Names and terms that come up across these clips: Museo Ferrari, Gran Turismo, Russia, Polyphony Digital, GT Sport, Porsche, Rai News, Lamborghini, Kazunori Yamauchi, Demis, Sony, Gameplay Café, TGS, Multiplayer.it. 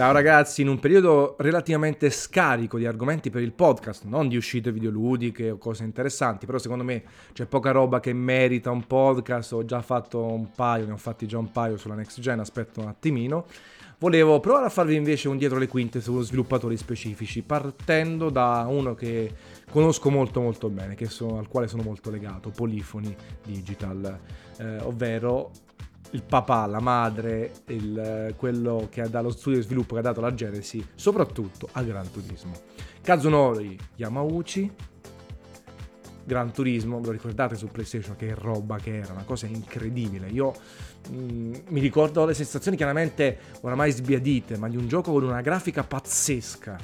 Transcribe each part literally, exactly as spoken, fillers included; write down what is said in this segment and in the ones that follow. Ciao ragazzi, in un periodo relativamente scarico di argomenti per il podcast, non di uscite videoludiche o cose interessanti, però secondo me c'è poca roba che merita un podcast, ho già fatto un paio, ne ho fatti già un paio sulla Next Gen, aspetto un attimino. Volevo provare a farvi invece un dietro le quinte su sviluppatori specifici, partendo da uno che conosco molto molto bene, che so, al quale sono molto legato, Polyphony Digital, eh, ovvero il papà, la madre, il, quello che dà lo studio di sviluppo che ha dato la genesi, soprattutto a Gran Turismo. Kazunori Yamauchi, Gran Turismo, lo ricordate su PlayStation che roba che era, una cosa incredibile. Io mh, mi ricordo le sensazioni chiaramente oramai sbiadite, ma di un gioco con una grafica pazzesca,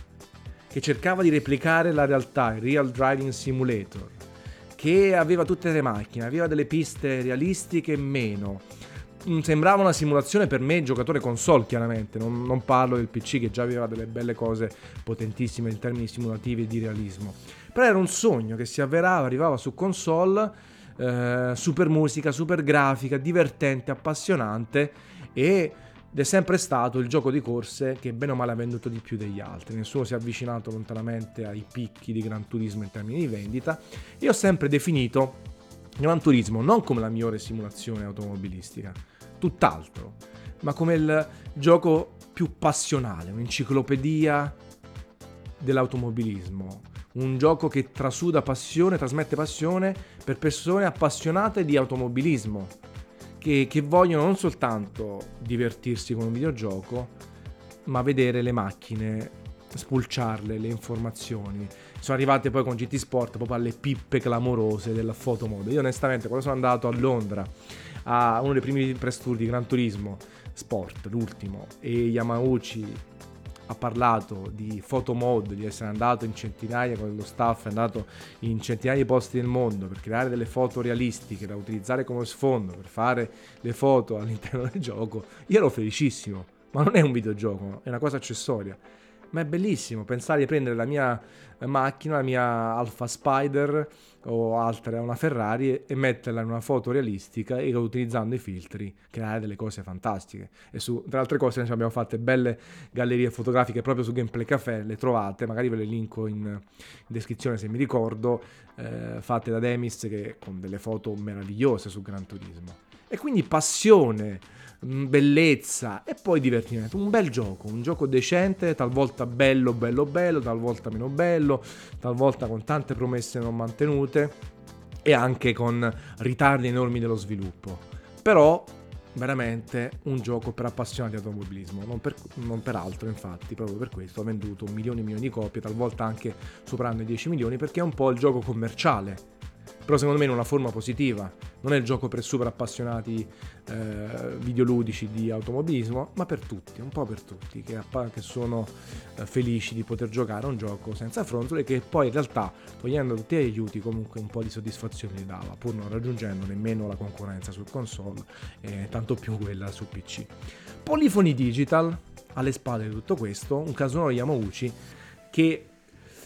che cercava di replicare la realtà, il Real Driving Simulator, che aveva tutte le macchine, aveva delle piste realistiche e meno. Sembrava una simulazione per me, giocatore console chiaramente, non, non parlo del P C che già aveva delle belle cose potentissime in termini simulativi e di realismo. Però era un sogno che si avverava, arrivava su console, eh, super musica, super grafica, divertente, appassionante e... ed è sempre stato il gioco di corse che bene o male ha venduto di più degli altri, nessuno si è avvicinato lontanamente ai picchi di Gran Turismo in termini di vendita. Io ho sempre definito Gran Turismo non come la migliore simulazione automobilistica, tutt'altro, ma come il gioco più passionale, un'enciclopedia dell'automobilismo, un gioco che trasuda passione, trasmette passione per persone appassionate di automobilismo, che, che vogliono non soltanto divertirsi con un videogioco, ma vedere le macchine, spulciarle, le informazioni. Sono arrivate poi con G T Sport proprio alle pippe clamorose della fotomode. Io onestamente quando sono andato a Londra a uno dei primi press tour di Gran Turismo Sport, l'ultimo, e Yamauchi ha parlato di fotomod, di essere andato in centinaia con lo staff, è andato in centinaia di posti del mondo per creare delle foto realistiche da utilizzare come sfondo per fare le foto all'interno del gioco. Io ero felicissimo, ma non è un videogioco, è una cosa accessoria, ma è bellissimo pensare di prendere la mia macchina, la mia Alfa Spider o altra, una Ferrari, e metterla in una foto realistica e utilizzando i filtri creare delle cose fantastiche. E su, tra altre cose, noi abbiamo fatte belle gallerie fotografiche proprio su Gameplay Café, le trovate, magari ve le linko in, in descrizione se mi ricordo, eh, fatte da Demis, che con delle foto meravigliose su Gran Turismo. E quindi passione, bellezza e poi divertimento, un bel gioco, un gioco decente, talvolta bello bello bello, talvolta meno bello, talvolta con tante promesse non mantenute e anche con ritardi enormi dello sviluppo, però veramente un gioco per appassionati di automobilismo, non per, non per altro. Infatti proprio per questo ha venduto milioni e milioni di copie, talvolta anche superando i dieci milioni, perché è un po' il gioco commerciale, però secondo me in una forma positiva. Non è il gioco per super appassionati eh, videoludici di automobilismo, ma per tutti, un po' per tutti, che, che sono eh, felici di poter giocare a un gioco senza fronzoli, che poi in realtà, togliendo tutti gli aiuti, comunque un po' di soddisfazione gli dava, pur non raggiungendo nemmeno la concorrenza sul console, eh, tanto più quella su P C. Polyphony Digital, alle spalle di tutto questo, un Kazunori Yamauchi, che,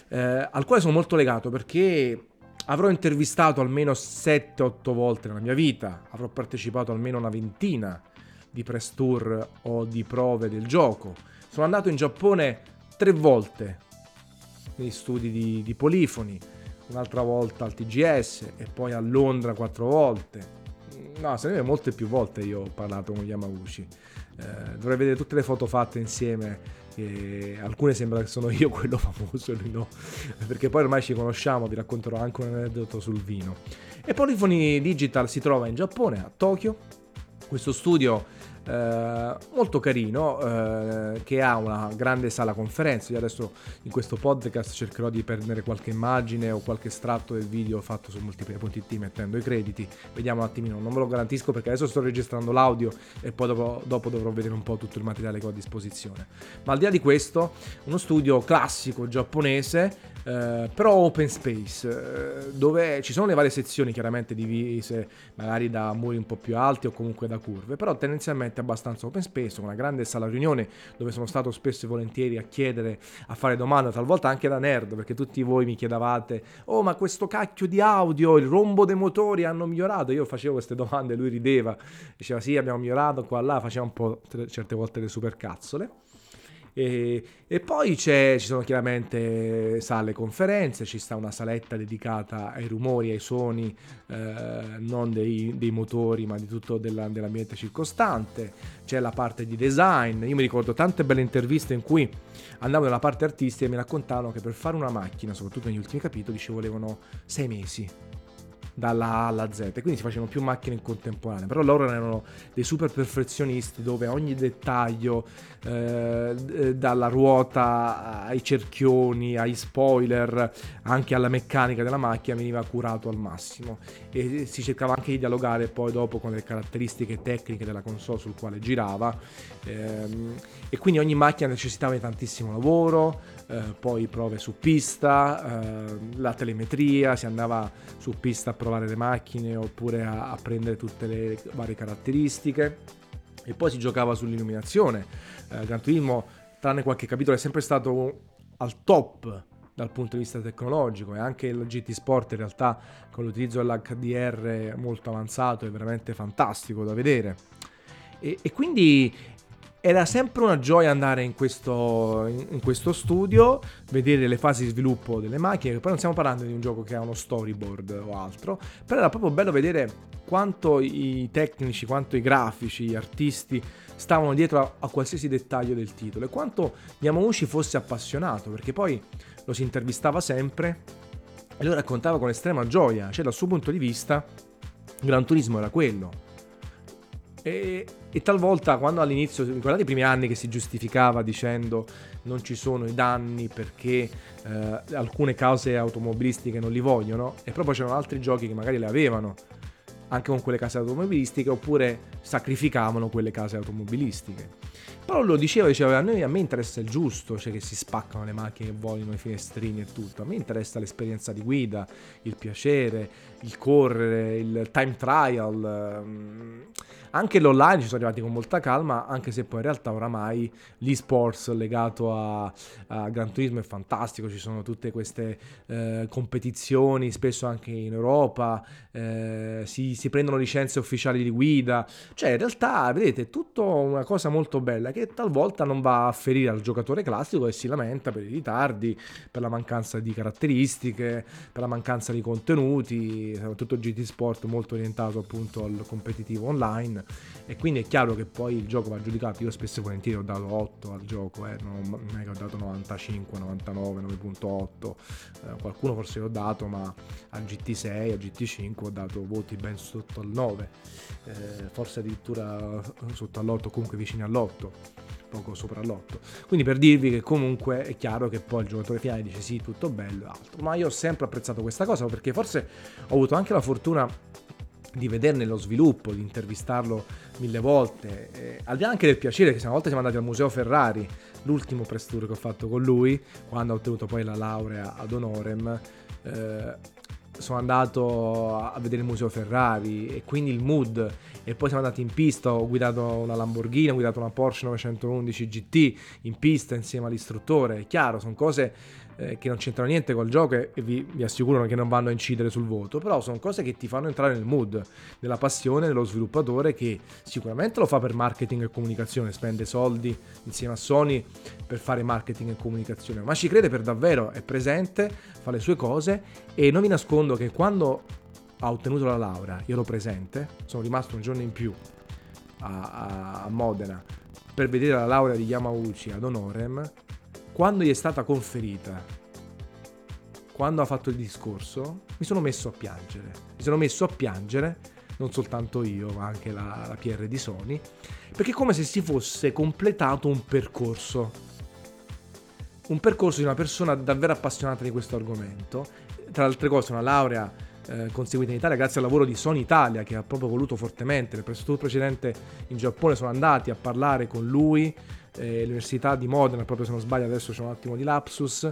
eh, al quale sono molto legato, perché... avrò intervistato almeno sette otto volte nella mia vita, avrò partecipato almeno una ventina di press tour o di prove del gioco. Sono andato in Giappone tre volte negli studi di, di Polyphony, un'altra volta al T G S e poi a Londra quattro volte. No, secondo me molte più volte io ho parlato con Yamauchi. Eh, dovrei vedere tutte le foto fatte insieme, che alcune sembra che sono io quello famoso e lui no, perché poi ormai ci conosciamo, vi racconterò anche un aneddoto sul vino. E Polyphony Digital si trova in Giappone, a Tokyo, questo studio eh, molto carino eh, che ha una grande sala conferenze. Io adesso in questo podcast cercherò di prendere qualche immagine o qualche estratto del video fatto su Multiplayer punto it mettendo i crediti, vediamo un attimino, non ve lo garantisco perché adesso sto registrando l'audio e poi dopo, dopo dovrò vedere un po' tutto il materiale che ho a disposizione. Ma al di là di questo, uno studio classico giapponese, Uh, però open space, uh, dove ci sono le varie sezioni chiaramente divise magari da muri un po' più alti o comunque da curve, però tendenzialmente abbastanza open space, con una grande sala riunione dove sono stato spesso e volentieri a chiedere, a fare domande, talvolta anche da nerd, perché tutti voi mi chiedevate: oh, ma questo cacchio di audio, il rombo dei motori hanno migliorato? Io facevo queste domande, lui rideva, diceva sì, abbiamo migliorato qua là, faceva un po' certe volte le supercazzole. E, e poi c'è, ci sono chiaramente sale conferenze, ci sta una saletta dedicata ai rumori, ai suoni, eh, non dei, dei motori ma di tutto della, dell'ambiente circostante. C'è la parte di design. Io mi ricordo tante belle interviste in cui andavo nella parte artistica e mi raccontavano che per fare una macchina, soprattutto negli ultimi capitoli, ci volevano sei mesi dalla A alla Z, quindi si facevano più macchine in contemporanea, però loro erano dei super perfezionisti dove ogni dettaglio, eh, dalla ruota ai cerchioni, agli spoiler, anche alla meccanica della macchina, veniva curato al massimo, e si cercava anche di dialogare poi dopo con le caratteristiche tecniche della console sul quale girava, ehm, e quindi ogni macchina necessitava di tantissimo lavoro, eh, poi prove su pista, eh, la telemetria, si andava su pista a provare le macchine oppure a, a prendere tutte le varie caratteristiche, e poi si giocava sull'illuminazione. eh, Gran Turismo, tranne qualche capitolo, è sempre stato al top dal punto di vista tecnologico, e anche il G T Sport in realtà con l'utilizzo dell'H D R molto avanzato è veramente fantastico da vedere, e, e quindi era sempre una gioia andare in questo, in questo studio, vedere le fasi di sviluppo delle macchine, che poi non stiamo parlando di un gioco che ha uno storyboard o altro, però era proprio bello vedere quanto i tecnici, quanto i grafici, gli artisti stavano dietro a, a qualsiasi dettaglio del titolo, e quanto Yamauchi fosse appassionato, perché poi lo si intervistava sempre e lo raccontava con estrema gioia, cioè dal suo punto di vista Gran Turismo era quello. E, e talvolta, quando all'inizio, guardate i primi anni che si giustificava dicendo non ci sono i danni perché eh, alcune case automobilistiche non li vogliono, e proprio c'erano altri giochi che magari le avevano anche con quelle case automobilistiche, oppure sacrificavano quelle case automobilistiche. Però lo diceva, diceva a noi, a me interessa il giusto, cioè che si spaccano le macchine, che vogliono i finestrini e tutto, a me interessa l'esperienza di guida, il piacere, il correre, il time trial. Anche l'online ci sono arrivati con molta calma, anche se poi in realtà oramai l'e-sports legato a, a Gran Turismo è fantastico, ci sono tutte queste eh, competizioni, spesso anche in Europa, eh, si, si prendono licenze ufficiali di guida, cioè in realtà vedete è tutto una cosa molto bella che talvolta non va a ferire al giocatore classico che si lamenta per i ritardi, per la mancanza di caratteristiche, per la mancanza di contenuti, soprattutto G T Sport molto orientato appunto al competitivo online. E quindi è chiaro che poi il gioco va giudicato. Io spesso e volentieri ho dato otto al gioco, eh. non è che ho dato novantacinque, novantanove, nove virgola otto, eh, qualcuno forse l'ho dato, ma al G T sei, al G T cinque ho dato voti ben sotto al nove, eh, forse addirittura sotto all'otto, comunque vicino all'otto, poco sopra all'otto. Quindi per dirvi che comunque è chiaro che poi il giocatore finale dice sì, tutto bello e altro, ma io ho sempre apprezzato questa cosa, perché forse ho avuto anche la fortuna di vederne lo sviluppo, di intervistarlo mille volte, eh, al di là anche del piacere che una volta siamo andati al Museo Ferrari, l'ultimo press tour che ho fatto con lui quando ho ottenuto poi la laurea ad honorem, eh, sono andato a vedere il Museo Ferrari e quindi il mood, e poi siamo andati in pista, ho guidato una Lamborghini, ho guidato una Porsche novecentoundici G T in pista insieme all'istruttore. È chiaro, sono cose che non c'entrano niente col gioco e vi, vi assicuro che non vanno a incidere sul voto, però sono cose che ti fanno entrare nel mood, nella passione dello sviluppatore, che sicuramente lo fa per marketing e comunicazione, spende soldi insieme a Sony per fare marketing e comunicazione, ma ci crede per davvero, è presente, fa le sue cose. E non vi nascondo che quando ha ottenuto la laurea io ero presente, sono rimasto un giorno in più a, a Modena per vedere la laurea di Yamauchi ad honorem. Quando gli è stata conferita, quando ha fatto il discorso, mi sono messo a piangere. Mi sono messo a piangere, non soltanto io, ma anche la, la P R di Sony, perché è come se si fosse completato un percorso. Un percorso di una persona davvero appassionata di questo argomento. Tra le altre cose, una laurea eh, conseguita in Italia grazie al lavoro di Sony Italia, che ha proprio voluto fortemente. Nel press tour precedente in Giappone sono andati a parlare con lui, Eh, l'università di Modena, proprio se non sbaglio, adesso c'è un attimo di lapsus,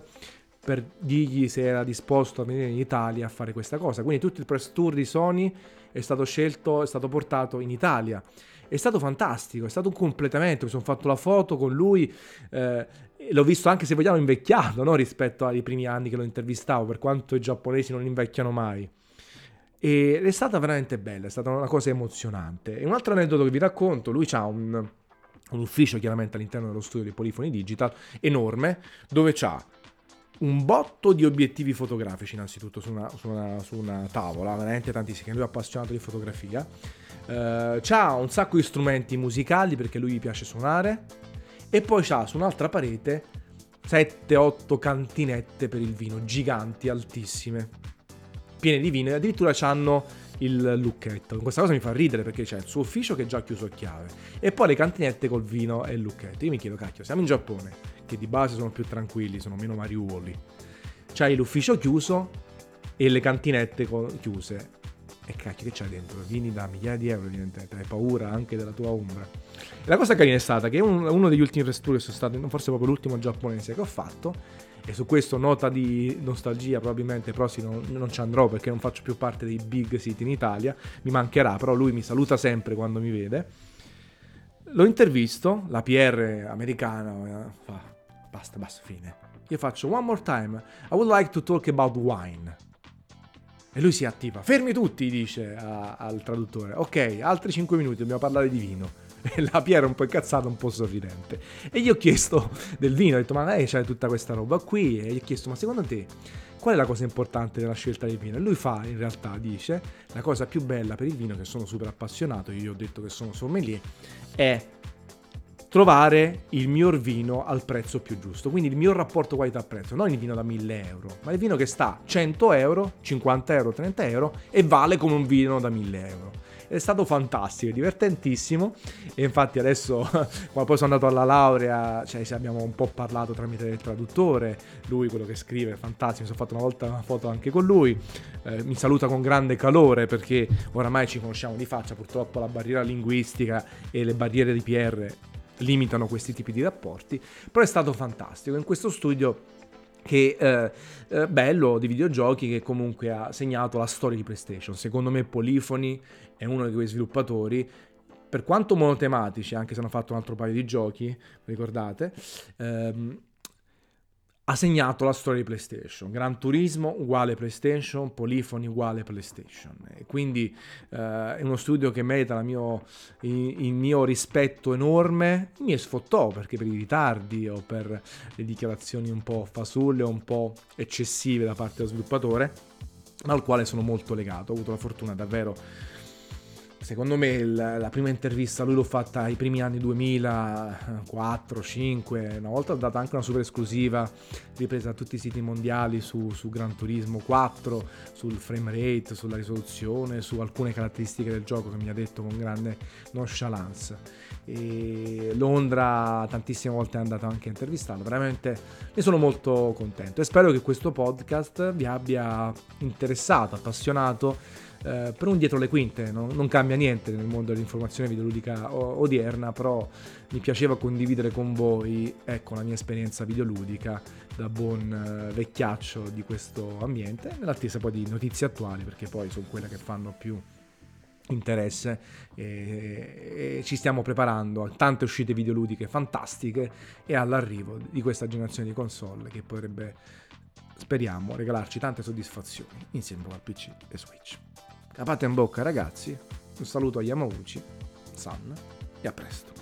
per dirgli se era disposto a venire in Italia a fare questa cosa. Quindi tutto il press tour di Sony è stato scelto, è stato portato in Italia, è stato fantastico, è stato un completamento. Mi sono fatto la foto con lui, eh, l'ho visto anche, se vogliamo, invecchiato, no? Rispetto ai primi anni che lo intervistavo, per quanto i giapponesi non invecchiano mai. Ed è stata veramente bella, è stata una cosa emozionante. E un altro aneddoto che vi racconto: lui c'ha un un ufficio chiaramente all'interno dello studio di Polyphony Digital enorme, dove c'ha un botto di obiettivi fotografici innanzitutto su una, su una, su una tavola, veramente tantissimi, lui è appassionato di fotografia, uh, c'ha un sacco di strumenti musicali perché lui gli piace suonare, e poi c'ha su un'altra parete sette otto cantinette per il vino, giganti, altissime, piene di vino, e addirittura c'hanno il lucchetto. Questa cosa mi fa ridere perché c'è il suo ufficio che è già chiuso a chiave e poi le cantinette col vino e il lucchetto. Io mi chiedo, cacchio, siamo in Giappone, che di base sono più tranquilli, sono meno mariuoli, c'hai l'ufficio chiuso e le cantinette chiuse, e cacchio, che c'hai dentro? Vini da migliaia di euro, evidentemente, hai paura anche della tua ombra. La cosa carina è stata che uno degli ultimi restauri, sono stato forse proprio l'ultimo giapponese che ho fatto, e su questo nota di nostalgia, probabilmente prossimo non, non ci andrò perché non faccio più parte dei big city in Italia, mi mancherà, però lui mi saluta sempre quando mi vede, l'ho intervisto, la P R americana fa basta, basta, fine, io faccio one more time, I would like to talk about wine, e lui si attiva, fermi tutti, dice a, al traduttore, ok, altri cinque minuti, dobbiamo parlare di vino. La Piera un po' incazzata, un po' sorridente, e gli ho chiesto del vino, ho detto ma lei c'è tutta questa roba qui, e gli ho chiesto ma secondo te qual è la cosa importante della scelta del vino, e lui fa, in realtà dice, la cosa più bella per il vino, che sono super appassionato, io gli ho detto che sono sommelier, è trovare il mio vino al prezzo più giusto, quindi il mio rapporto qualità-prezzo, non il vino da mille euro, ma il vino che sta cento euro, cinquanta euro, trenta euro e vale come un vino da mille euro. È stato fantastico, divertentissimo, e infatti adesso quando poi sono andato alla laurea, cioè abbiamo un po' parlato tramite il traduttore, lui quello che scrive è fantastico, mi sono fatto una volta una foto anche con lui, eh, mi saluta con grande calore perché oramai ci conosciamo di faccia, purtroppo la barriera linguistica e le barriere di P R limitano questi tipi di rapporti, però è stato fantastico in questo studio che eh, eh, bello di videogiochi, che comunque ha segnato la storia di PlayStation. Secondo me Polyphony è uno di quei sviluppatori, per quanto monotematici, anche se hanno fatto un altro paio di giochi, ricordate, ehm, ha segnato la storia di PlayStation. Gran Turismo uguale PlayStation, Polyphony uguale PlayStation. E quindi eh, è uno studio che merita la mio, il, il mio rispetto enorme. Mi sfottò perché per i ritardi o per le dichiarazioni un po' fasulle o un po' eccessive da parte dello sviluppatore, ma al quale sono molto legato. Ho avuto la fortuna davvero. Secondo me la, la prima intervista lui l'ho fatta ai primi anni duemilaquattro, duemilacinque, una volta ho dato anche una super esclusiva ripresa a tutti i siti mondiali su, su Gran Turismo quattro, sul frame rate, sulla risoluzione, su alcune caratteristiche del gioco che mi ha detto con grande nonchalance. E Londra tantissime volte è andato anche a intervistarlo, veramente ne sono molto contento e spero che questo podcast vi abbia interessato, appassionato. Uh, per un dietro le quinte, no? Non cambia niente nel mondo dell'informazione videoludica o- odierna, però mi piaceva condividere con voi, ecco, la mia esperienza videoludica da buon uh, vecchiaccio di questo ambiente, nell'attesa poi di notizie attuali, perché poi sono quelle che fanno più interesse, e, e ci stiamo preparando a tante uscite videoludiche fantastiche e all'arrivo di questa generazione di console che potrebbe, speriamo, regalarci tante soddisfazioni insieme al P C e Switch. Capate in bocca ragazzi, un saluto a Yamauchi, San, e a presto.